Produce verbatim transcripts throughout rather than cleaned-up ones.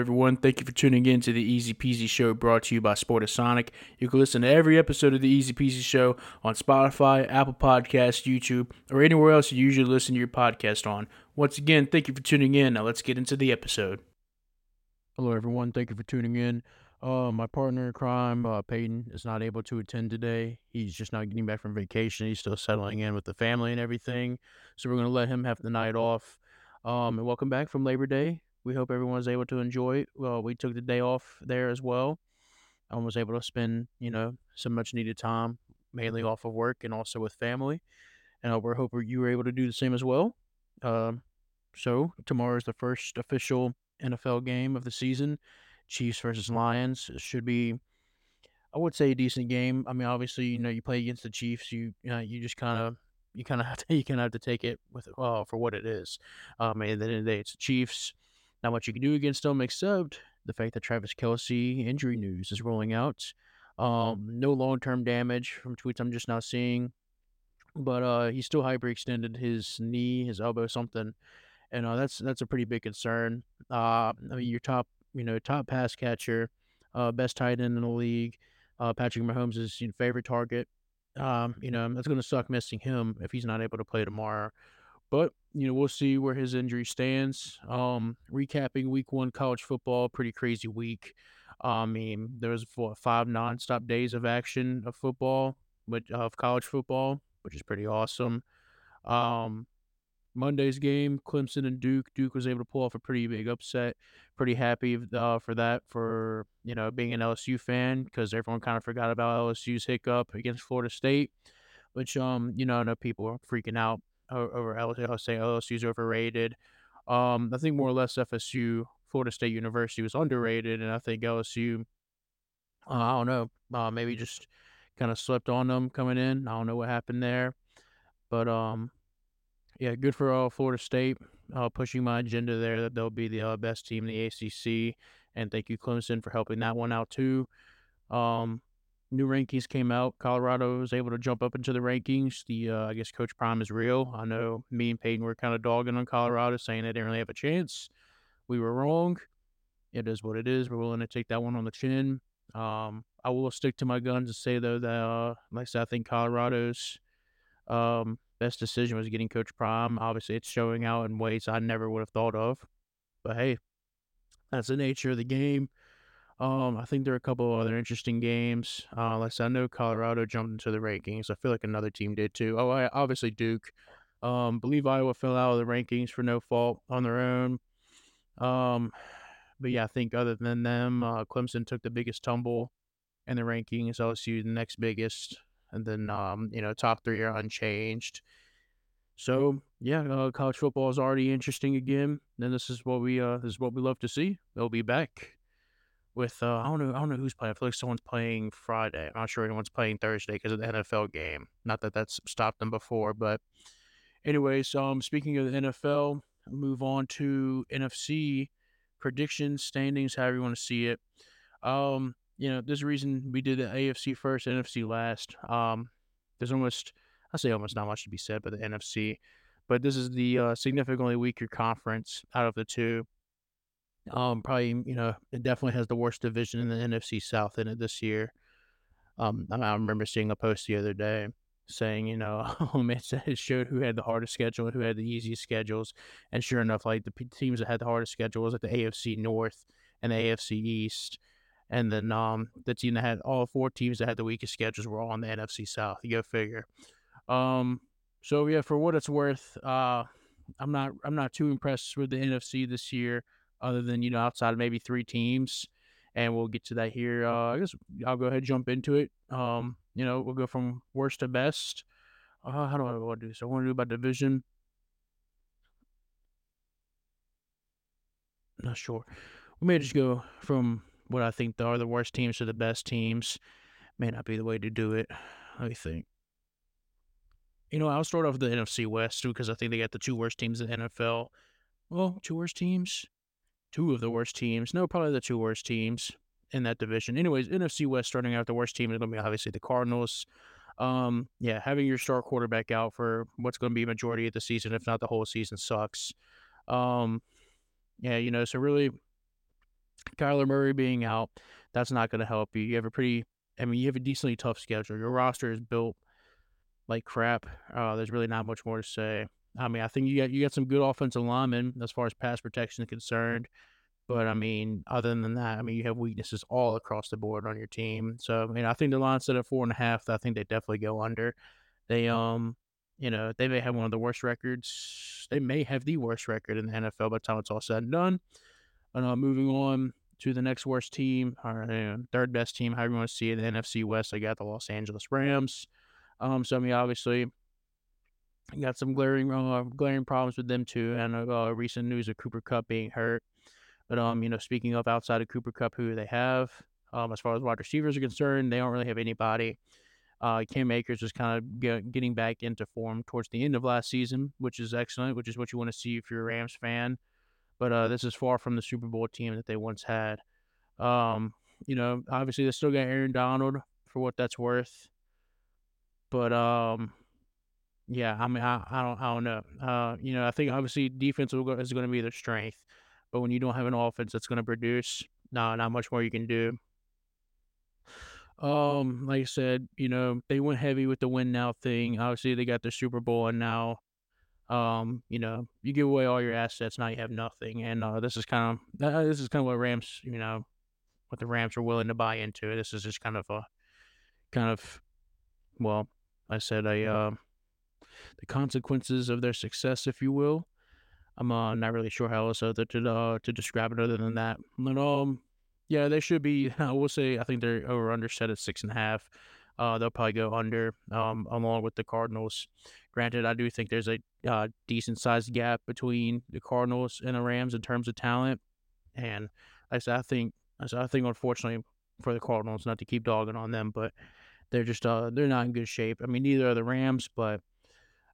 Everyone, thank you for tuning in to the Easy Peasy Show, brought to you by Sportasonic. You can listen to every episode of the Easy Peasy Show on Spotify, Apple Podcasts, YouTube, or anywhere else you usually listen to your podcast on. Once again, thank you for tuning in. Now let's get into the episode. Hello, everyone. Thank you for tuning in. Uh, my partner in crime, uh, Peyton, is not able to attend today. He's just not getting back from vacation. He's still settling in with the family and everything. So we're going to let him have the night off. Um, and welcome back from Labor Day. We hope everyone was able to enjoy it. Well, we took the day off there as well. I was able to spend, you know, some much-needed time, mainly off of work and also with family. And uh, we're hoping you were able to do the same as well. Um, so tomorrow is the first official N F L game of the season. Chiefs versus Lions. It should be, I would say, a decent game. I mean, obviously, you know, you play against the Chiefs. You, you know, you just kind of, you kind of have to, you kind of have to take it with uh, for what it is. Um, and at the end of the day, it's the Chiefs. Not much you can do against them except the fact that Travis Kelce injury news is rolling out. Um, no long-term damage from tweets I'm just now seeing. But uh, he still hyperextended his knee, his elbow, something. And uh, that's that's a pretty big concern. Uh, I mean, your top, you know, top pass catcher, uh, best tight end in the league. Uh, Patrick Mahomes is your favorite target. Um, you know, that's going to suck missing him if he's not able to play tomorrow. But, you know, we'll see where his injury stands. Um, recapping week one college football, pretty crazy week. I mean, there was four, five nonstop days of action of football, which, of college football, which is pretty awesome. Um, Monday's game, Clemson and Duke. Duke was able to pull off a pretty big upset. Pretty happy uh, for that, for, you know, being an L S U fan, because everyone kind of forgot about L S U's hiccup against Florida State, which, um, you know, I know people are freaking out over L S U. I'll say L S U's overrated. Um, I think more or less F S U, Florida State University, was underrated, and I think L S U, uh, I don't know, uh, maybe just kind of slept on them coming in. I don't know what happened there. But, um, yeah, good for uh, Florida State, uh, pushing my agenda there that they'll be the uh, best team in the A C C, and thank you, Clemson, for helping that one out too. Um New rankings came out. Colorado was able to jump up into the rankings. The uh, I guess Coach Prime is real. I know me and Peyton were kind of dogging on Colorado, saying they didn't really have a chance. We were wrong. It is what it is. We're willing to take that one on the chin. Um, I will stick to my guns and say, though, that uh, like I said, I think Colorado's um, best decision was getting Coach Prime. Obviously, it's showing out in ways I never would have thought of. But, hey, that's the nature of the game. Um, I think there are a couple of other interesting games. Uh, like I said, I know Colorado jumped into the rankings. I feel like another team did too. Oh, I, obviously Duke. Um, believe Iowa fell out of the rankings for no fault on their own. Um, but yeah, I think other than them, uh, Clemson took the biggest tumble in the rankings. L S U the next biggest, and then um, you know, top three are unchanged. So yeah, uh, college football is already interesting again. And this is what we uh, this is what we love to see. They'll be back. With uh, I don't know, I don't know who's playing. I feel like someone's playing Friday. I'm not sure anyone's playing Thursday because of the N F L game. Not that that's stopped them before, but anyways. Um, speaking of the N F L, move on to N F C predictions, standings, however you want to see it. Um, you know, there's a reason we did the A F C first, N F C last. Um, there's almost, I say almost not much to be said, but the N F C. But this is the uh, significantly weaker conference out of the two. Um, probably, you know, it definitely has the worst division in the N F C South in it this year. Um, I remember seeing a post the other day saying, you know, um, it, it showed who had the hardest schedule and who had the easiest schedules. And sure enough, like the teams that had the hardest schedule was like the A F C North and the A F C East. And then um, the team that had all four teams that had the weakest schedules were all in the N F C South. You go figure. Um, so yeah, for what it's worth, uh, I'm not I'm not too impressed with the N F C this year. Other than, you know, outside of maybe three teams, and we'll get to that here. Uh, I guess I'll go ahead and jump into it. Um, you know, we'll go from worst to best. Uh, how do I want to do this? I want to do by division. Not sure. We may just go from what I think are the worst teams to the best teams. May not be the way to do it. Let me think. You know, I'll start off with the N F C West, too, because I think they got the two worst teams in the N F L. Well, two worst teams? Two of the worst teams. No, probably the two worst teams in that division. Anyways, N F C West starting out the worst team is going to be obviously the Cardinals. Um, yeah, having your star quarterback out for what's going to be a majority of the season, if not the whole season, sucks. Um, yeah, you know, so really Kyler Murray being out, that's not going to help you. You have a pretty, I mean, you have a decently tough schedule. Your roster is built like crap. Uh, there's really not much more to say. I mean, I think you got you got some good offensive linemen as far as pass protection is concerned. But, I mean, other than that, I mean, you have weaknesses all across the board on your team. So, I mean, I think the line's set at four and a half. I think they definitely go under. They, um, you know, they may have one of the worst records. They may have the worst record in the N F L by the time it's all said and done. And uh, moving on to the next worst team, or you know, third best team, however you want to see it, the N F C West. They got the Los Angeles Rams. Um, so, I mean, obviously, got some glaring, uh, glaring problems with them, too. And uh, recent news of Cooper Kupp being hurt. But, um, you know, speaking of outside of Cooper Kupp, who they have, um, as far as wide receivers are concerned, they don't really have anybody. Uh, Cam Akers is kind of get, getting back into form towards the end of last season, which is excellent, which is what you want to see if you're a Rams fan. But uh, this is far from the Super Bowl team that they once had. Um, you know, obviously they still got Aaron Donald for what that's worth. But, um, yeah, I mean, I, I don't I don't know. Uh, you know, I think obviously defense will go, is going to be their strength. But when you don't have an offense that's going to produce, nah, not much more you can do. Um, like I said, you know, they went heavy with the win now thing. Obviously, they got the Super Bowl, and now, um, you know, you give away all your assets, now you have nothing. And uh, this is kind of uh, this is kind of what Rams, you know, what the Rams are willing to buy into. This is just kind of a kind of, well, I said a uh, the consequences of their success, if you will. I'm uh, not really sure how else other to uh, to describe it other than that. But, um, yeah, they should be, I will say, I think they're over-under set at six and a half. Uh, they'll probably go under um, along with the Cardinals. Granted, I do think there's a uh, decent-sized gap between the Cardinals and the Rams in terms of talent. And like I said, I think, like I, said, I think unfortunately for the Cardinals, not to keep dogging on them, but they're just uh, they're not in good shape. I mean, neither are the Rams, but...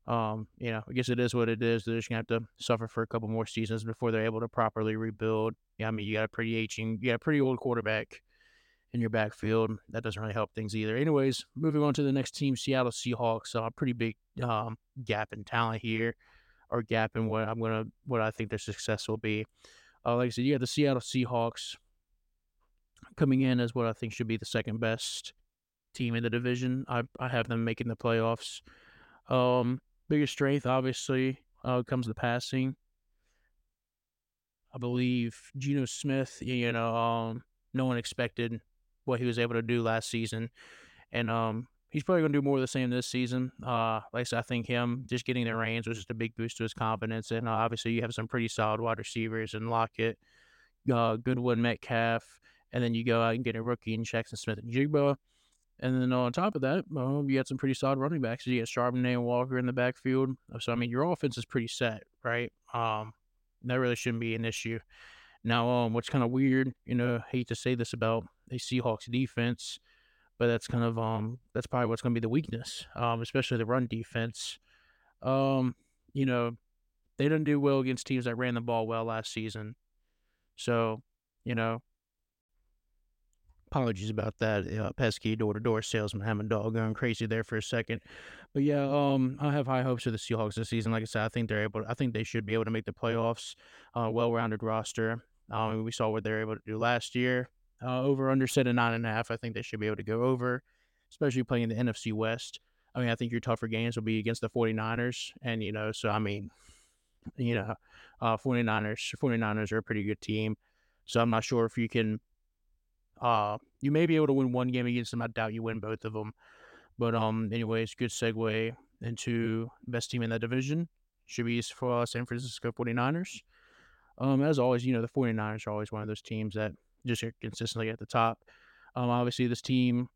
Um, you know, I guess it is what it is. They're just gonna have to suffer for a couple more seasons before they're able to properly rebuild. Yeah, I mean, you got a pretty aging, you got a pretty old quarterback in your backfield. That doesn't really help things either. Anyways, moving on to the next team, Seattle Seahawks. A uh, pretty big um, gap in talent here, or gap in what I'm gonna, what I think their success will be. Uh, like I said, you got the Seattle Seahawks coming in as what I think should be the second best team in the division. I I have them making the playoffs. Um. Biggest strength, obviously, uh, comes to passing. I believe Geno Smith, you know, um, no one expected what he was able to do last season. And um, he's probably going to do more of the same this season. Uh, like I said, I think him just getting the reins was just a big boost to his confidence. And uh, obviously, you have some pretty solid wide receivers in Lockett, uh, Goodwin, Metcalf. And then you go out and get a rookie in Jackson Smith and Jigba. And then on top of that, um, you got some pretty solid running backs. You got Charbonnet and Walker in the backfield. So, I mean, your offense is pretty set, right? Um, that really shouldn't be an issue. Now, um, what's kind of weird, you know, I hate to say this about a Seahawks defense, but that's kind of um, that's probably what's going to be the weakness, um, especially the run defense. Um, you know, they didn't do well against teams that ran the ball well last season. So, you know. Apologies about that. Uh, pesky door-to-door salesman having a dog going crazy there for a second, but yeah, um, I have high hopes for the Seahawks this season. Like I said, I think they're able. To, I think they should be able to make the playoffs. Uh, well-rounded roster. Um, we saw what they were able to do last year. Uh, over under set at nine and a half. I think they should be able to go over, especially playing the N F C West. I mean, I think your tougher games will be against the forty-niners, and you know, so I mean, you know, uh, forty-niners, forty-niners are a pretty good team. So I'm not sure if you can. Uh, you may be able to win one game against them. I doubt you win both of them. But um, anyways, good segue into best team in that division. Should be for uh, San Francisco forty-niners. Um, as always, you know, the forty-niners are always one of those teams that just are consistently at the top. Um, obviously, this team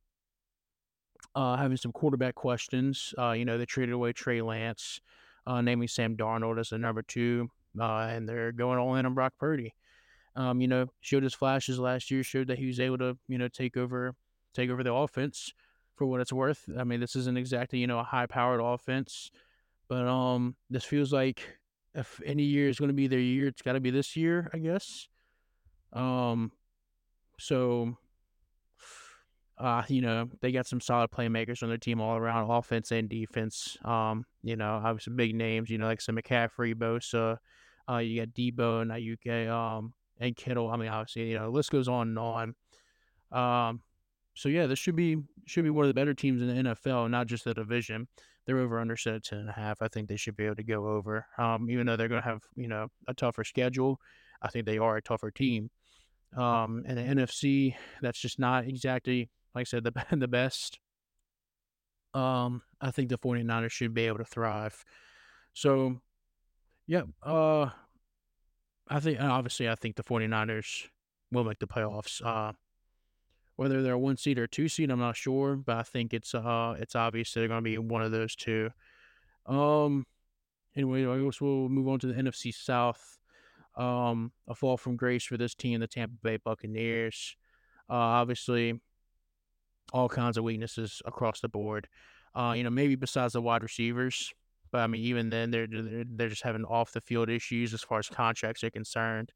uh, having some quarterback questions. Uh, you know, they traded away Trey Lance, uh, naming Sam Darnold as the number two. Uh, and they're going all in on Brock Purdy. Um, you know, showed his flashes last year, showed that he was able to, you know, take over take over the offense for what it's worth. I mean, this isn't exactly, you know, a high-powered offense, but um, this feels like if any year is going to be their year, it's got to be this year, I guess. Um, so, uh, you know, they got some solid playmakers on their team all around, offense and defense. Um, you know, obviously big names, you know, like some McCaffrey, Bosa. Uh, you got Debo and Ayuk. Um. and Kittle. I mean, obviously, you know, the list goes on and on. Um, so yeah, this should be should be one of the better teams in the N F L, not just the division. They're over under set at ten and a half. I think they should be able to go over. Um, even though they're going to have, you know, a tougher schedule, I think they are a tougher team. Um, and the N F C, that's just not exactly, like I said, the the best. Um, I think the 49ers should be able to thrive. So, yeah, uh, I think, and obviously, I think the 49ers will make the playoffs. Uh, whether they're a one seed or a two seed, I'm not sure, but I think it's uh, it's obvious they're going to be one of those two. Um, anyway, I guess we'll move on to the N F C South. Um, a fall from grace for this team, the Tampa Bay Buccaneers. Uh, obviously, all kinds of weaknesses across the board. Uh, you know, maybe besides the wide receivers, but I mean, even then, they're they're, they're just having off the field issues as far as contracts are concerned.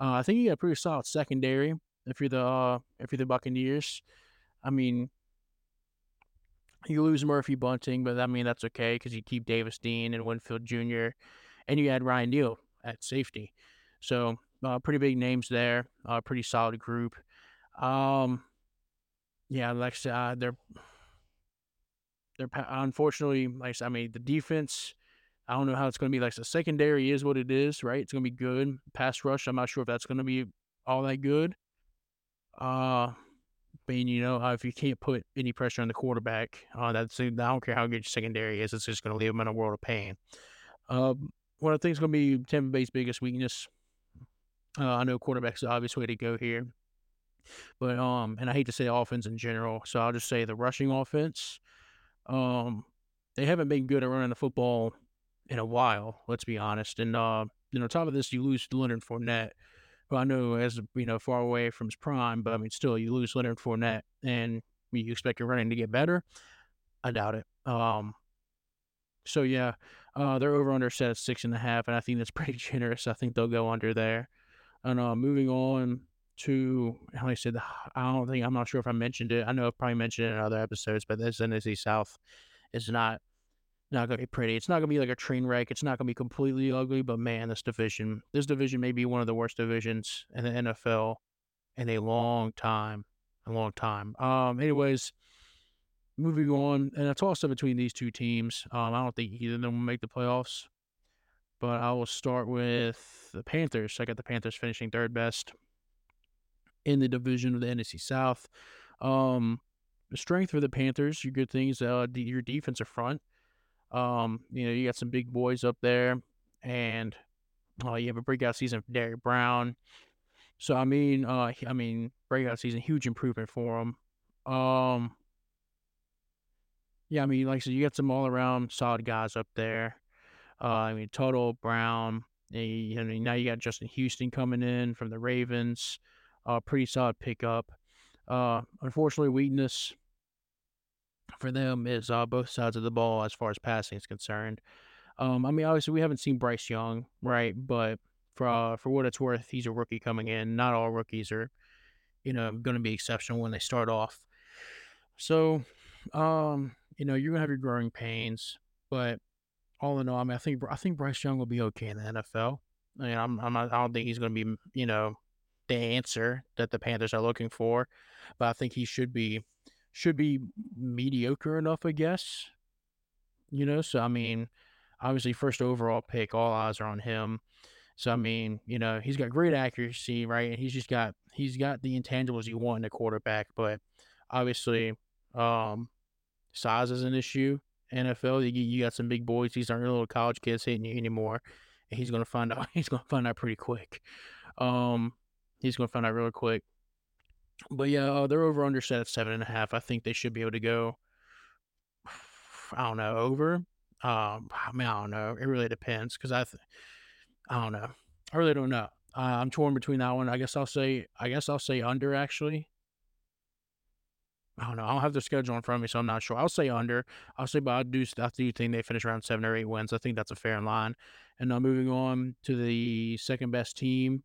Uh, I think you got a pretty solid secondary if you're the uh, if you're the Buccaneers. I mean, you lose Murphy Bunting, but I mean that's okay because you keep Davis Dean and Winfield Junior, and you add Ryan Neal at safety. So, uh, pretty big names there. Uh, pretty solid group. Um, yeah, like I said, uh, they're they're unfortunately, like I said, I mean, the defense. I don't know how it's going to be. Like the secondary is what it is, right? It's going to be good. Pass rush, I'm not sure if that's going to be all that good. Uh, but you know, uh, if you can't put any pressure on the quarterback, uh, that's I don't care how good your secondary is. It's just going to leave them in a world of pain. Um, what I think is going to be Tampa Bay's biggest weakness. Uh, I know quarterback's the obvious way to go here, but um, and I hate to say offense in general, so I'll just say the rushing offense. Um, they haven't been good at running the football in a while. Let's be honest. And uh, you know, on top of this, you lose Leonard Fournette, who I know as you know far away from his prime, but I mean, still, you lose Leonard Fournette, and you expect your running to get better? I doubt it. Um, so yeah, uh, they're over under set at six and a half, and I think that's pretty generous. I think they'll go under there. And uh, moving on to, like I said, I don't think, I'm not sure if I mentioned it. I know I've probably mentioned it in other episodes, but this N F C South is not not going to be pretty. It's not going to be like a train wreck. It's not going to be completely ugly, but man, this division, this division may be one of the worst divisions in the N F L in a long time, a long time. Um, anyways, moving on, and a toss-up between these two teams. Um, I don't think either of them will make the playoffs. But I will start with the Panthers. I got the Panthers finishing third best in the division of the N F C South. Um, the strength for the Panthers, your good things, uh, your defensive front. Um, you know, you got some big boys up there, and uh, you have a breakout season for Derrick Brown. So I mean, uh, I mean, breakout season, huge improvement for him. Um, yeah, I mean, like I said, you got some all-around solid guys up there. Uh, I mean, Tuttle, Brown, and, you know, now you got Justin Houston coming in from the Ravens. Uh, pretty solid pickup. Uh, unfortunately, weakness for them is uh, both sides of the ball as far as passing is concerned. Um, I mean, obviously, we haven't seen Bryce Young, right? But for uh, for what it's worth, he's a rookie coming in. Not all rookies are, you know, going to be exceptional when they start off. So, um, you know, you're going to have your growing pains, but all in all, I mean, I think I think Bryce Young will be okay in the N F L. I mean, I'm, I'm not, I don't think he's going to be, you know, the answer that the Panthers are looking for, but I think he should be should be mediocre enough, I guess. You know, so I mean, obviously, first overall pick, all eyes are on him. So I mean, you know, he's got great accuracy, right? And he's just got he's got the intangibles you want in a quarterback, but obviously, um, size is an issue. N F L, you, you got some big boys. These aren't little college kids hitting you anymore. And he's gonna find out. He's gonna find out pretty quick. Um, he's gonna find out real quick. But yeah, uh, they're over under set at seven and a half. I think they should be able to go. I don't know over. Um, I mean, I don't know. It really depends because I, th- I don't know. I really don't know. Uh, I'm torn between that one. I guess I'll say. I guess I'll say under actually. I don't know. I don't have the schedule in front of me, so I'm not sure. I'll say under. I'll say, but I do, I do think they finish around seven or eight wins. I think that's a fair line. And now moving on to the second best team.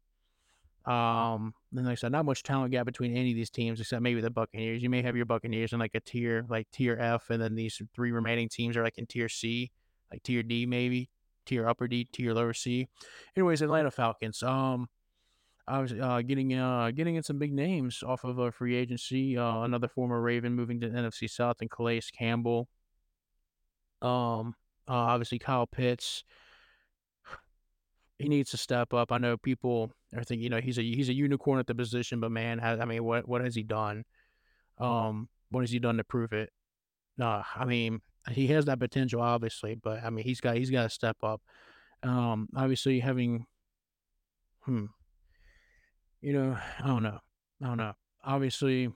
Um, and like I said, not much talent gap between any of these teams except maybe the Buccaneers. You may have your Buccaneers in like a tier, like tier F, and then these three remaining teams are like in tier C, like tier D maybe, tier upper D, tier lower C. Anyways, Atlanta Falcons. Um, uh, getting uh, getting in some big names off of a free agency. Uh, another former Raven moving to the N F C South, and Calais Campbell. Um, uh, obviously Kyle Pitts. He needs to step up. I know people are thinking, you know, he's a he's a unicorn at the position, but man, has, I mean, what what has he done? Um, what has he done to prove it? No, I mean, he has that potential, obviously, but I mean, he's got he's got to step up. Um, obviously, having, hmm, you know, I don't know, I don't know. Obviously,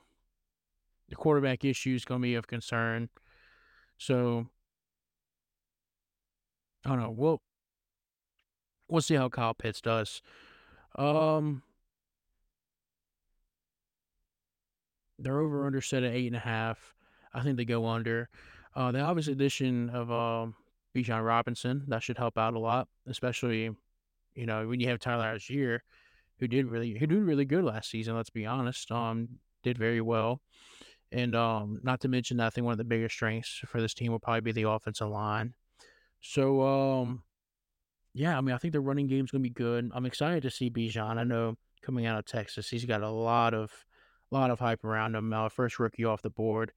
the quarterback issue is going to be of concern. So, I don't know. We'll we'll see how Kyle Pitts does. Um, they're over under set at eight and a half. I think they go under. Uh, the obvious addition of um, Bijan Robinson, that should help out a lot, especially, you know, when you have Tyler Algier, who did really, who did really good last season. Let's be honest, um, did very well, and um, not to mention, I think one of the biggest strengths for this team will probably be the offensive line. So, um, yeah, I mean, I think the running game's gonna be good. I'm excited to see Bijan. I know coming out of Texas, he's got a lot of, lot of hype around him. Uh, first rookie off the board.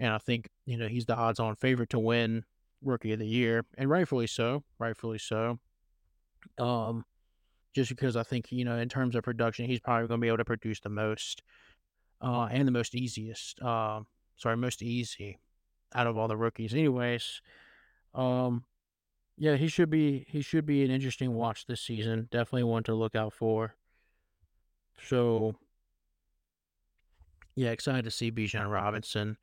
And I think, you know, he's the odds-on favorite to win Rookie of the Year, and rightfully so, rightfully so. Um, just because I think, you know, in terms of production, he's probably going to be able to produce the most, uh, and the most easiest. Uh, sorry, most easy out of all the rookies. Anyways, um, yeah, he should be he should be an interesting watch this season. Definitely one to look out for. So, yeah, excited to see Bijan Robinson.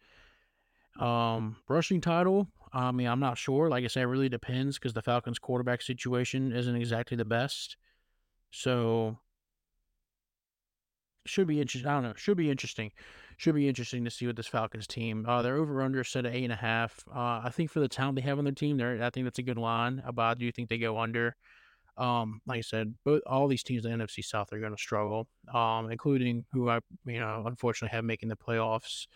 Um, rushing title, I mean, I'm not sure. Like I said, it really depends because the Falcons' quarterback situation isn't exactly the best. So, should be interesting. I don't know. Should be interesting. Should be interesting to see with this Falcons team. Uh, they're over-under set at eight and a half. Uh, I think for the talent they have on their team, there, I think that's a good line. But I do think they go under. Um, like I said, both, all these teams in the N F C South are going to struggle, um, including who I, you know, unfortunately have making the playoffs.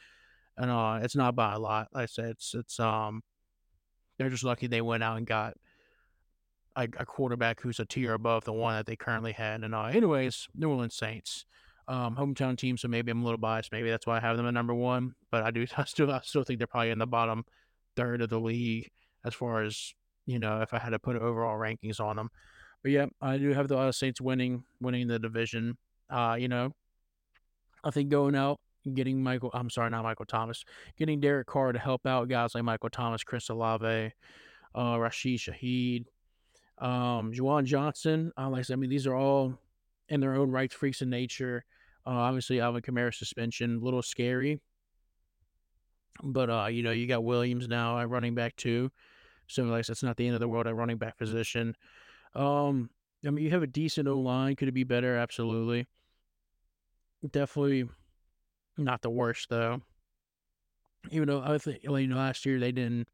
And uh, it's not by a lot. Like I said, it's it's um, they're just lucky they went out and got a, a quarterback who's a tier above the one that they currently had. And uh, anyways, New Orleans Saints, um, hometown team. So maybe I'm a little biased. Maybe that's why I have them at number one. But I do, I still, I still think they're probably in the bottom third of the league as far as, you know, if I had to put overall rankings on them. But yeah, I do have the Saints winning, winning the division. Uh, you know, I think going out. Getting Michael, I'm sorry, not Michael Thomas. Getting Derek Carr to help out guys like Michael Thomas, Chris Olave, uh, Rashid Shaheed, um, Juwan Johnson. Uh, like I said, I mean, these are all in their own rights, freaks in nature. Uh, obviously, Alvin Kamara's suspension, a little scary. But, uh, you know, you got Williams now at running back, too. So, like I said, it's not the end of the world at running back position. Um, I mean, you have a decent O-line. Could it be better? Absolutely. Definitely. Not the worst though. Even though I think, you know, last year they didn't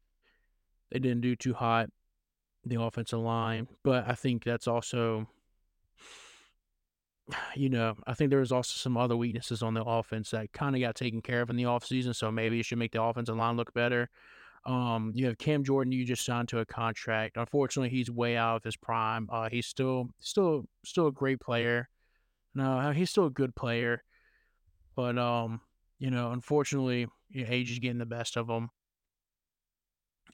they didn't do too hot, the offensive line. But I think that's also, you know, I think there was also some other weaknesses on the offense that kind of got taken care of in the offseason. So maybe you should make the offensive line look better. Um, you have Cam Jordan. You just signed to a contract. Unfortunately, he's way out of his prime. Uh, he's still still still a great player. No, he's still a good player. But, um, you know, unfortunately, you know, age is getting the best of them.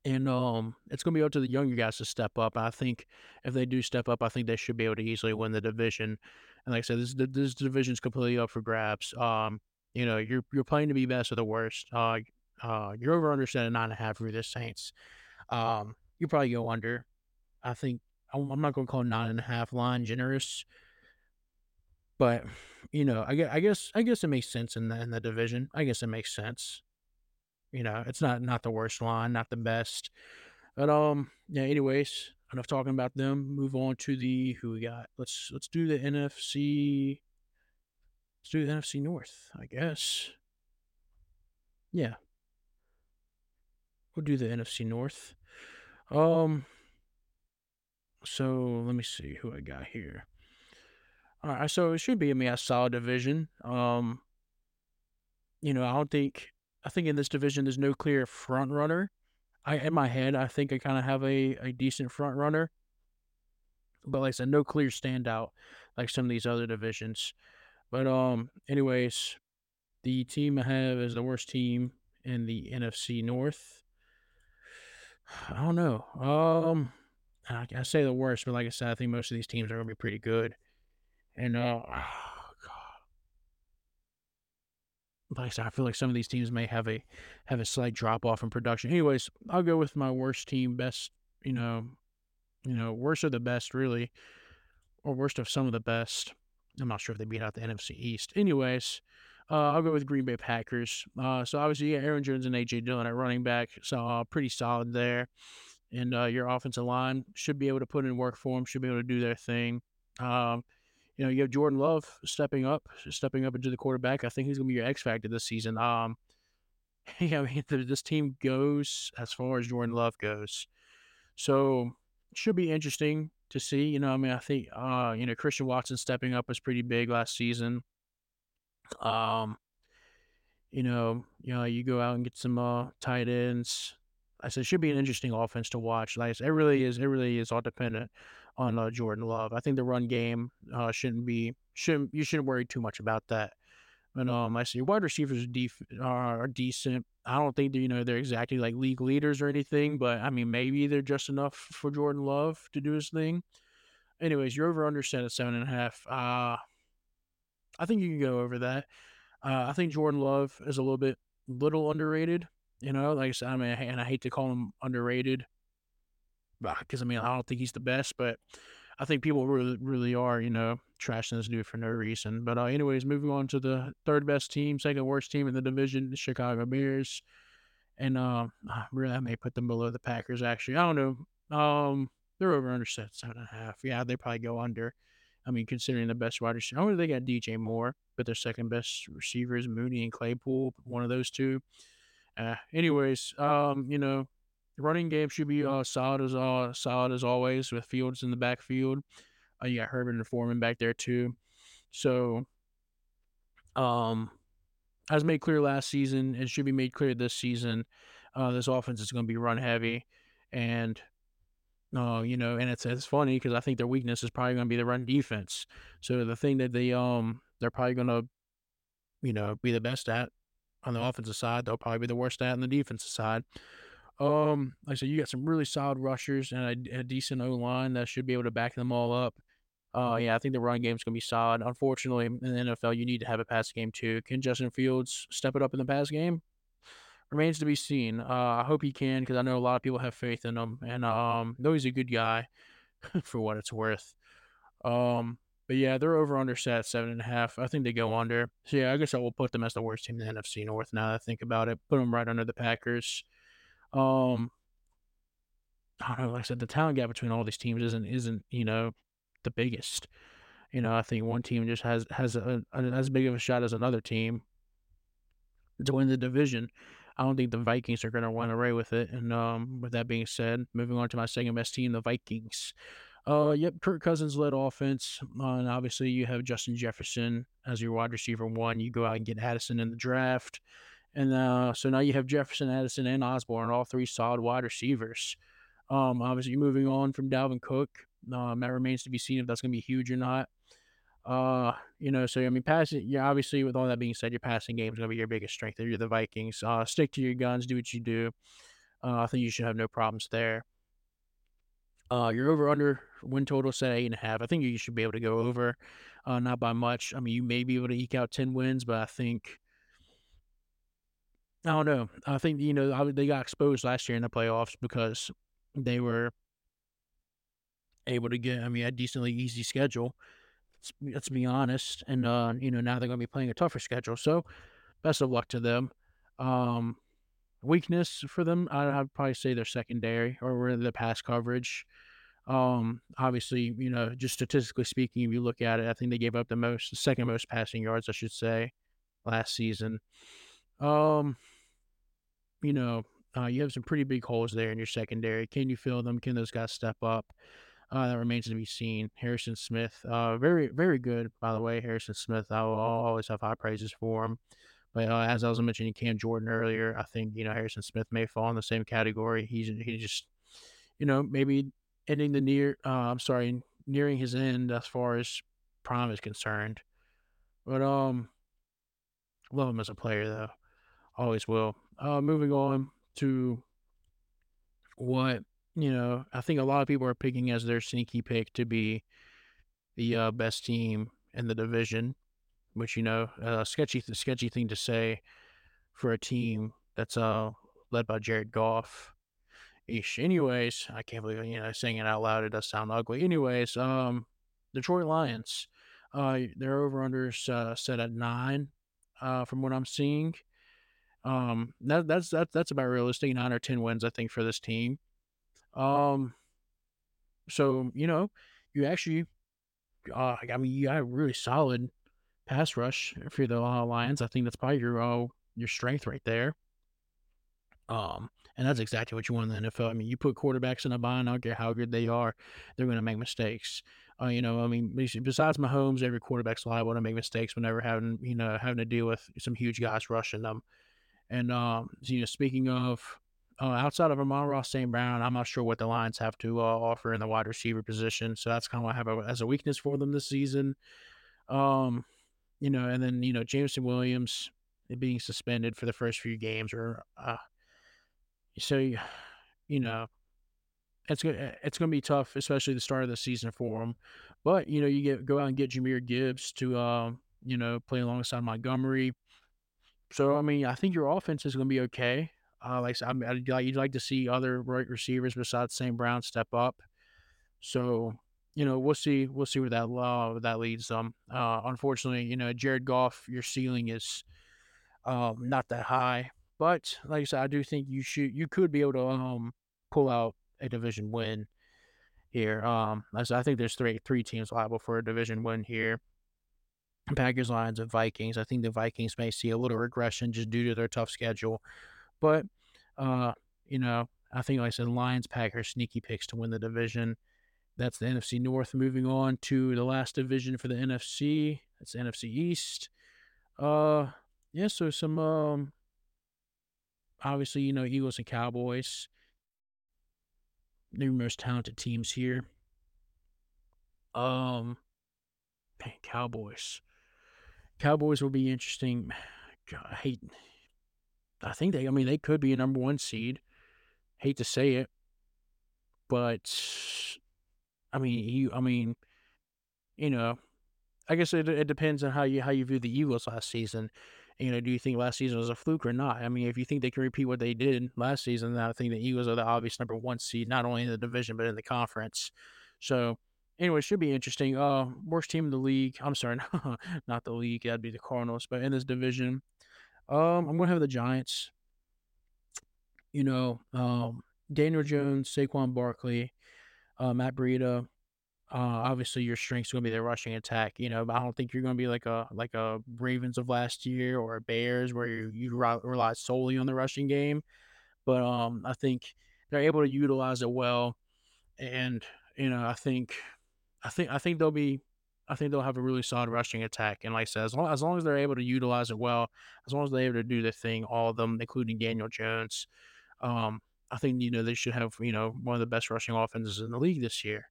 And um, it's going to be up to the younger guys to step up. I think if they do step up, I think they should be able to easily win the division. And like I said, this this division is completely up for grabs. Um, you know, you're you're playing to be best or the worst. Uh, uh, you're over under set at nine and a half for the Saints. Um, you probably go under. I think I'm not going to call nine and a half line generous. But, you know, I guess, I guess I guess it makes sense in the in the division. I guess it makes sense. You know, it's not, not the worst line, not the best. But um, yeah. Anyways, enough talking about them. Move on to the who we got. Let's let's do the N F C. Let's do the N F C North, I guess. Yeah, we'll do the N F C North. Um. So let me see who I got here. All right, so it should be, I mean, a solid division. Um, you know, I don't think, I think in this division there's no clear front runner. I in my head, I think I kind of have a, a decent front runner. But like I said, no clear standout. like some of these other divisions. But um, anyways, the team I have is the worst team in the N F C North. I don't know. Um, I, I say the worst, but like I said, I think most of these teams are going to be pretty good. And, uh, oh, God. Like I said, I feel like some of these teams may have a have a slight drop-off in production. Anyways, I'll go with my worst team, best, you know, you know, worst of the best, really, or worst of some of the best. I'm not sure if they beat out the N F C East. Anyways, uh, I'll go with Green Bay Packers. Uh, so, obviously, yeah, Aaron Jones and A J Dillon at running back, so uh, pretty solid there. And uh, your offensive line should be able to put in work for them, should be able to do their thing. Um, you know, you have Jordan Love stepping up, stepping up into the quarterback. I think he's going to be your X factor this season. Um, yeah, I mean, this team goes as far as Jordan Love goes. So, should be interesting to see. You know, I mean, I think, uh, you know, Christian Watson stepping up was pretty big last season. Um, you know, you know, you go out and get some uh, tight ends. I said, it should be an interesting offense to watch. Like I said, it really is. It really is all dependent on uh, Jordan Love. I think the run game uh, shouldn't be shouldn't you shouldn't worry too much about that. But um, I see wide receivers are, def- are decent. I don't think that, you know, they're exactly like league leaders or anything, but I mean maybe they're just enough for Jordan Love to do his thing. Anyways, you're over under set at seven and a half. Uh, I think you can go over that. Uh, I think Jordan Love is a little bit little underrated. You know, like I said, I mean, and I hate to call him underrated because, I mean, I don't think he's the best, but I think people really, really are, you know, trashing this dude for no reason. But uh, anyways, moving on to the third best team, second worst team in the division, the Chicago Bears. And uh, really, I may put them below the Packers, actually. I don't know. Um, they're over under set seven and a half. Yeah, they probably go under. I mean, considering the best wide receiver. I wonder if they got D J Moore, but their second best receiver is Mooney and Claypool, one of those two. Uh, anyways, um, you know, the running game should be uh, solid as uh, solid as always with Fields in the backfield. Uh, you got Herbert and Foreman back there too. So, um, as made clear last season, it should be made clear this season. Uh, this offense is going to be run heavy, and uh, you know, and it's it's funny because I think their weakness is probably going to be the run defense. So the thing that they um they're probably going to, you know, be the best at. On the offensive side, they'll probably be the worst at on the defensive side. Um, like I said, you got some really solid rushers and a, a decent O-line that should be able to back them all up. Uh, yeah, I think the run game's going to be solid. Unfortunately, in the N F L, you need to have a pass game too. Can Justin Fields step it up in the pass game? Remains to be seen. Uh, I hope he can because I know a lot of people have faith in him. And um, though he's a good guy for what it's worth. Um But, yeah, they're over-under set seven and a half. I think they go under. So, yeah, I guess I will put them as the worst team in the N F C North now that I think about it. Put them right under the Packers. Um, I don't know. Like I said, the talent gap between all these teams isn't, isn't you know, the biggest. You know, I think one team just has, has a, a, as big of a shot as another team to win the division. I don't think the Vikings are going to run away with it. And um, with that being said, moving on to my second-best team, the Vikings. Uh, yep, Kirk Cousins led offense, uh, and obviously you have Justin Jefferson as your wide receiver one. You go out and get Addison in the draft, and uh, so now you have Jefferson, Addison, and Osborne, all three solid wide receivers. Um, obviously moving on from Dalvin Cook, um, that remains to be seen if that's going to be huge or not. Uh, you know, so I mean, passing. Yeah, obviously with all that being said, your passing game is going to be your biggest strength if you're the Vikings. Uh, stick to your guns, do what you do. Uh, I think you should have no problems there. Uh, your over-under win total set at eight and a half. I think you should be able to go over, uh, not by much. I mean, you may be able to eke out ten wins, but I think, I don't know. I think, you know, I, they got exposed last year in the playoffs because they were able to get, I mean, a decently easy schedule. Let's, let's be honest. And, uh, you know, now they're going to be playing a tougher schedule. So, best of luck to them. Um, Weakness for them, I'd probably say their secondary or the pass coverage. Um, obviously, you know, just statistically speaking, if you look at it, I think they gave up the most, the second most passing yards, I should say, last season. Um, you know, uh, you have some pretty big holes there in your secondary. Can you fill them? Can those guys step up? Uh, that remains to be seen. Harrison Smith, uh, very, very good, by the way. Harrison Smith, I'll, I'll always have high praises for him. But uh, as I was mentioning Cam Jordan earlier, I think, you know, Harrison Smith may fall in the same category. He's he just, you know, maybe ending the near, uh, I'm sorry, nearing his end as far as Prime is concerned. But um, love him as a player, though. Always will. Uh, moving on to what, you know, I think a lot of people are picking as their sneaky pick to be the uh, best team in the division, which, you know, uh, sketchy, sketchy thing to say for a team that's uh, led by Jared Goff. Ish. Anyways, I can't believe, you know, saying it out loud, it does sound ugly. Anyways, um, Detroit Lions, uh, their over-under is uh, set at nine, uh, from what I'm seeing. Um, that, that's that, that's about realistic, nine or ten wins, I think, for this team. Um, so you know, you actually, uh, I mean, you got a really solid pass rush for the uh, Lions. I think that's probably your uh, your strength right there. Um. And that's exactly what you want in the N F L. I mean, you put quarterbacks in a bind, I don't care how good they are, they're going to make mistakes. Uh, you know, I mean, besides Mahomes, every quarterback's liable to make mistakes whenever having, you know, having to deal with some huge guys rushing them. And, um, you know, speaking of, uh, outside of Amon-Ra Saint Brown, I'm not sure what the Lions have to uh, offer in the wide receiver position. So that's kind of what I have a, as a weakness for them this season. Um, you know, and then, you know, Jameson Williams being suspended for the first few games or, uh, So, you know, it's gonna it's gonna be tough, especially the start of the season for them. But you know, you get go out and get Jahmyr Gibbs to uh, you know play alongside Montgomery. So I mean, I think your offense is gonna be okay. Uh, like I mean, I'd, you'd like to see other right receivers besides Saint Brown step up. So you know, we'll see we'll see where that uh, that leads them. Uh, unfortunately, you know, Jared Goff, your ceiling is um, not that high. But like I said, I do think you should, you could be able to um, pull out a division win here. Um, I think there's three three teams liable for a division win here: Packers, Lions, and Vikings. I think the Vikings may see a little regression just due to their tough schedule. But uh, you know, I think like I said, Lions, Packers, sneaky picks to win the division. That's the N F C North. Moving on to the last division for the N F C, that's the N F C East. Uh, yeah, so some um. Obviously, you know, Eagles and Cowboys, they're the most talented teams here. Um, man, Cowboys. Cowboys will be interesting. God, I hate, I think they, I mean, they could be a number one seed. Hate to say it, but, I mean, you, I mean, you know, I guess it, it depends on how you, how you view the Eagles last season. You know, do you think last season was a fluke or not? I mean, if you think they can repeat what they did last season, then I think the Eagles are the obvious number one seed, not only in the division, but in the conference. So, anyway, it should be interesting. Uh, worst team in the league. I'm sorry, not the league. That'd be the Cardinals. But in this division, um, I'm going to have the Giants. You know, um, Daniel Jones, Saquon Barkley, uh, Matt Breida. Uh, obviously, your strength's going to be their rushing attack. You know, but I don't think you're going to be like a like a Ravens of last year or a Bears where you, you rely solely on the rushing game. But um, I think they're able to utilize it well, and you know, I think, I think, I think they'll be, I think they'll have a really solid rushing attack. And like I said, as long as long as they're able to utilize it well, as long as they're able to do their thing, all of them, including Daniel Jones, um, I think you know they should have you know one of the best rushing offenses in the league this year.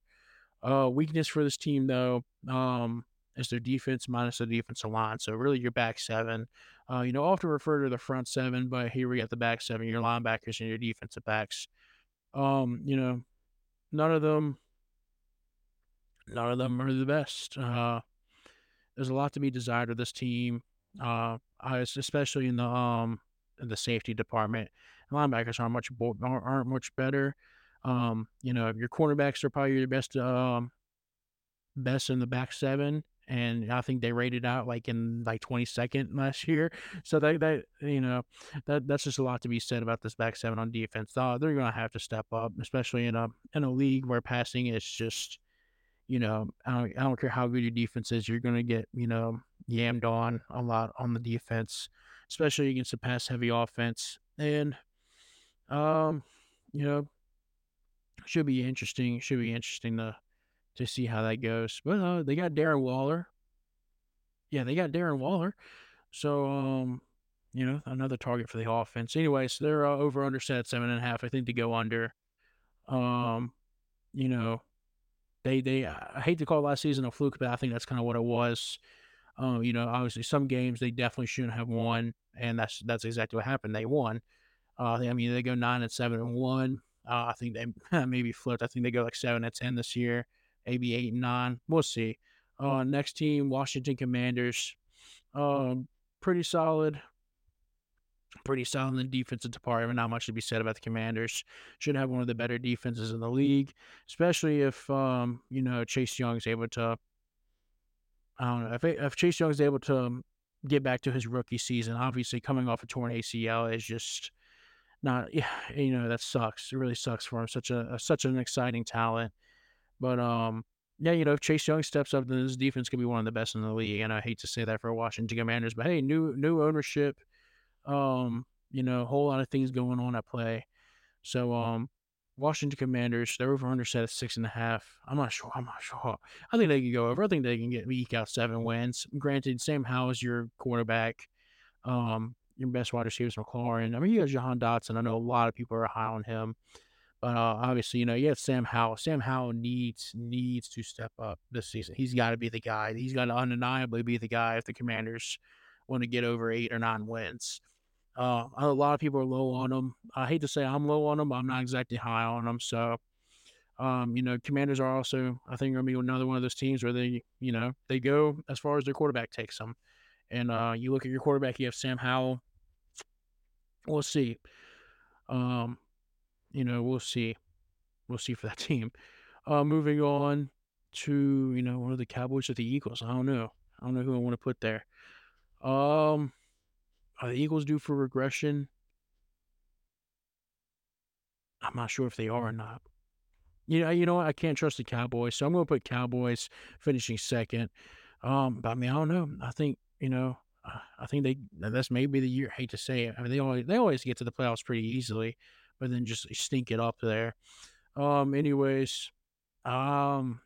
Uh, weakness for this team, though, um, is their defense minus the defensive line. So, really, your back seven. Uh, you know, often refer to the front seven, but here we got the back seven, your linebackers and your defensive backs. Um, you know, none of them, none of them are the best. Uh, there's a lot to be desired of this team, uh, especially in the um, in the safety department. Linebackers aren't much bo- aren't much better. Um, you know, your cornerbacks are probably your best, um, best in the back seven. And I think they rated out like in like twenty-second last year. So that, that, you know, that, that's just a lot to be said about this back seven on defense. Uh, they're going to have to step up, especially in a, in a league where passing is just, you know, I don't, I don't care how good your defense is. You're going to get, you know, yammed on a lot on the defense, especially against a pass heavy offense. And, um, you know, Should be interesting. Should be interesting to to see how that goes. But uh, they got Darren Waller. Yeah, they got Darren Waller. So, um, you know, another target for the offense. Anyways, they're uh, over under set at seven and a half. I think they go under. Um, you know, They, they. I hate to call last season a fluke, but I think that's kind of what it was. Um, you know, obviously some games they definitely shouldn't have won, and that's that's exactly what happened. They won. Uh, I mean, they go nine and seven and one. Uh, I think they maybe flipped. I think they go like seven and ten this year. Maybe eight and nine. We'll see. Uh, next team, Washington Commanders. Um, pretty solid. Pretty solid in the defensive department. Not much to be said about the Commanders. Should have one of the better defenses in the league, especially if um, you know Chase Young is able to. I don't know if it, if Chase Young is able to get back to his rookie season. Obviously, coming off a torn A C L is just not. Yeah, you know that sucks. It really sucks for him. Such a such an exciting talent, but um. Yeah, you know, if Chase Young steps up, then this defense could be one of the best in the league. And I hate to say that for Washington Commanders, but hey, new new ownership, um, you know, a whole lot of things going on at play. So, um, Washington Commanders, they're over under set at six and a half. I'm not sure. I'm not sure. I think they can go over. I think they can get eke out seven wins. Granted, Sam Howell is your quarterback, um, your best wide receiver is McLaurin. I mean, you got Jahan Dotson. I know a lot of people are high on him. But uh, obviously, you know, you have Sam Howell. Sam Howell needs needs to step up this season. He's got to be the guy. He's got to undeniably be the guy if the Commanders want to get over eight or nine wins. Uh, a lot of people are low on him. I hate to say I'm low on him, but I'm not exactly high on him. So, um, you know, Commanders are also, I think, going to be another one of those teams where they, you know, they go as far as their quarterback takes them. And uh, you look at your quarterback, you have Sam Howell. We'll see. Um. You know, we'll see. We'll see for that team. Uh, moving on to, you know, one of the Cowboys or the Eagles. I don't know. I don't know who I want to put there. Um, are the Eagles due for regression? I'm not sure if they are or not. You know, you know what? I can't trust the Cowboys, so I'm going to put Cowboys finishing second. Um, but, I mean, I don't know. I think, you know, I think they that's maybe the year. I hate to say it. I mean, they always, they always get to the playoffs pretty easily. But then just stink it up there. Um, anyways, um,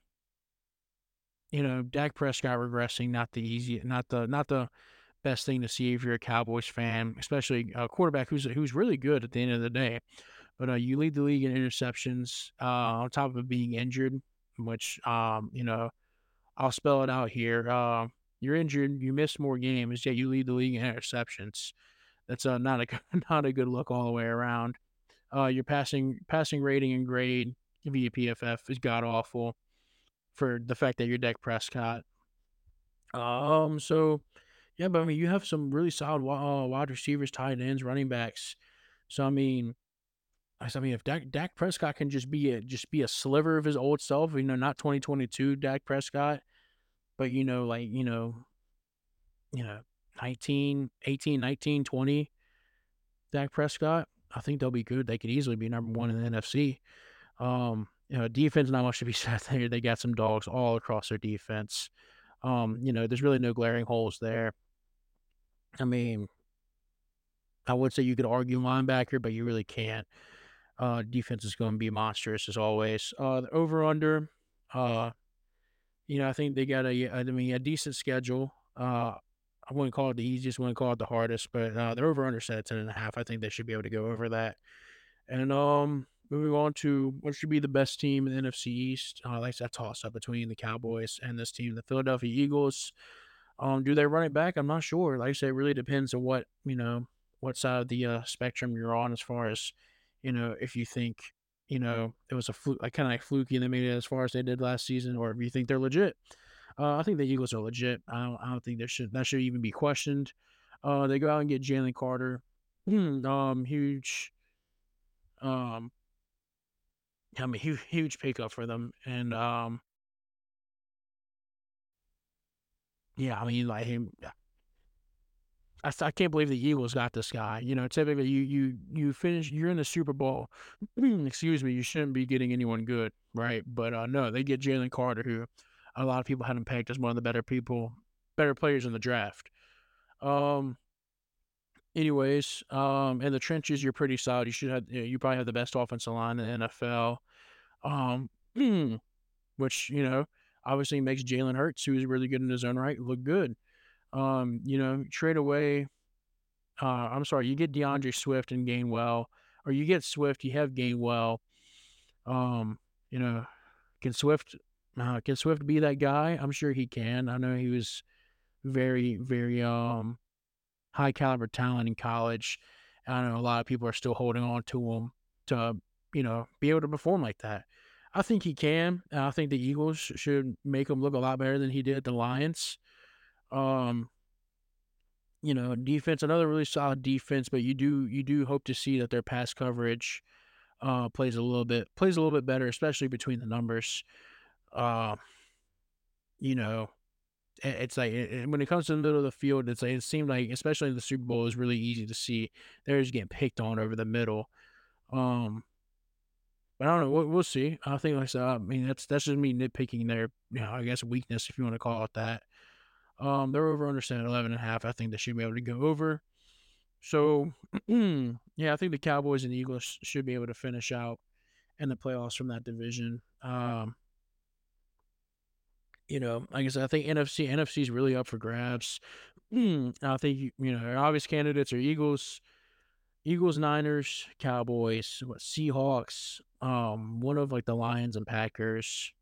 you know, Dak Prescott regressing, not the easy, not the not the best thing to see if you're a Cowboys fan, especially a quarterback who's who's really good at the end of the day. But uh, you lead the league in interceptions uh, on top of being injured, which um, you know, I'll spell it out here. Uh, you're injured, you miss more games, yet you lead the league in interceptions. That's uh, not a not a good look all the way around. Uh, your passing passing rating and grade via P F F is god awful for the fact that you're Dak Prescott. Um, so yeah, but I mean you have some really solid uh, wide receivers, tight ends, running backs. So I mean, I mean if Dak, Dak Prescott can just be a just be a sliver of his old self, you know, not twenty twenty-two Dak Prescott, but you know, like you know, you know, nineteen, eighteen, nineteen, twenty Dak Prescott. I think they'll be good. They could easily be number one in the N F C. Um, you know, defense, not much to be said there. They got some dogs all across their defense. Um, you know, there's really no glaring holes there. I mean, I would say you could argue linebacker, but you really can't. Uh, defense is going to be monstrous as always. Uh, the over-under, uh, you know, I think they got a, I mean, a decent schedule. Uh, I wouldn't call it the easiest, wouldn't call it the hardest, but uh, they're over under set at ten and a half. I think they should be able to go over that. And um, moving on to what should be the best team in the N F C East. Uh, like that toss up between the Cowboys and this team, the Philadelphia Eagles. Um, do they run it back? I'm not sure. Like I said, it really depends on what, you know, what side of the uh, spectrum you're on as far as, you know, if you think, you know, it was a fluke, like kind of like fluky and they made it as far as they did last season, or if you think they're legit. Uh, I think the Eagles are legit. I don't, I don't think there should that should even be questioned. Uh, they go out and get Jalen Carter, um, huge, um, I mean, huge, huge pickup for them. And um, yeah, I mean, like him, I, I can't believe the Eagles got this guy. You know, typically you you you finish, you're in the Super Bowl. Excuse me, you shouldn't be getting anyone good, right? But uh, no, they get Jalen Carter, who. A lot of people had him pegged as one of the better people, better players in the draft. Um. Anyways, um, in the trenches, you're pretty solid. You should have, you probably have the best offensive line in the N F L. Um, which you know, obviously makes Jalen Hurts, who is really good in his own right, look good. Um, you know, trade away. Uh, I'm sorry, you get DeAndre Swift and Gainwell, or you get Swift, you have Gainwell. Um, you know, can Swift. Uh, can Swift be that guy? I'm sure he can. I know he was very, very um, high caliber talent in college. I know a lot of people are still holding on to him to, you know, be able to perform like that. I think he can. I think the Eagles should make him look a lot better than he did at the Lions. Um, you know, defense, another really solid defense, but you do you do hope to see that their pass coverage uh, plays a little bit plays a little bit better, especially between the numbers. Uh, you know, it, it's like it, when it comes to the middle of the field, it's like it seemed like, especially in the Super Bowl, it's really easy to see they're just getting picked on over the middle. Um, but I don't know. We'll, we'll see. I think like I said, I mean that's that's just me nitpicking their, you know, I guess weakness, if you want to call it that. Um, they're over under at eleven and a half. I think they should be able to go over. So, yeah, I think the Cowboys and the Eagles should be able to finish out in the playoffs from that division. Um, you know, like I said, I think N F C N F C is really up for grabs. Mm, I think, you know, obvious candidates are Eagles, Eagles, Niners, Cowboys, what, Seahawks, um, one of like the Lions and Packers.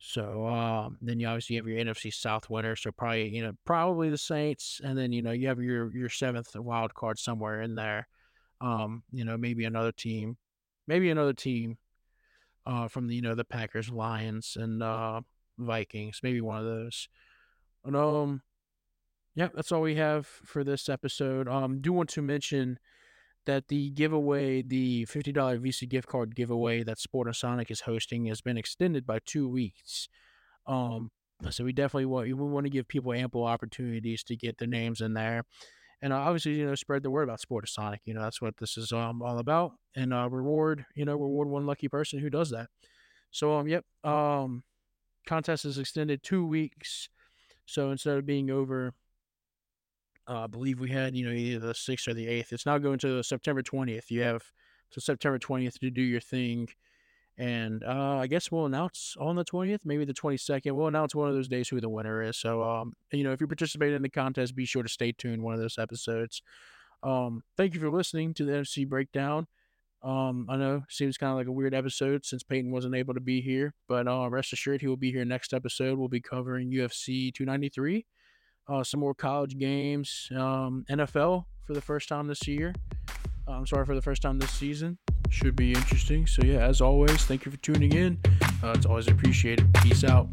So um, then you obviously have your N F C South winner, so probably you know probably the Saints, and then you know you have your your seventh wild card somewhere in there, um, you know maybe another team, maybe another team, uh, from the you know the Packers, Lions, and uh, Vikings, maybe one of those. And um, yeah, that's all we have for this episode. Um, do want to mention that the giveaway, the fifty dollars Visa gift card giveaway that Sport and Sonic is hosting, has been extended by two weeks. Um, so we definitely want we want to give people ample opportunities to get their names in there, and obviously you know spread the word about Sport and Sonic. You know that's what this is um, all about, and uh, reward you know reward one lucky person who does that. So um yep um contest is extended two weeks. So instead of being over, Uh, I believe we had, you know, either the sixth or the eighth. It's now going to September twentieth. You have to September twentieth to do your thing. And uh, I guess we'll announce on the twentieth, maybe the twenty-second. We'll announce one of those days who the winner is. So, um, you know, if you participate in the contest, be sure to stay tuned one of those episodes. Um, thank you for listening to the N F C Breakdown. Um, I know it seems kind of like a weird episode since Peyton wasn't able to be here. But uh, rest assured, he will be here next episode. We'll be covering U F C two ninety-three. Uh, some more college games, um, N F L for the first time this year. Uh, I'm sorry, for the first time this season. Should be interesting. So, yeah, as always, thank you for tuning in. Uh, it's always appreciated. Peace out.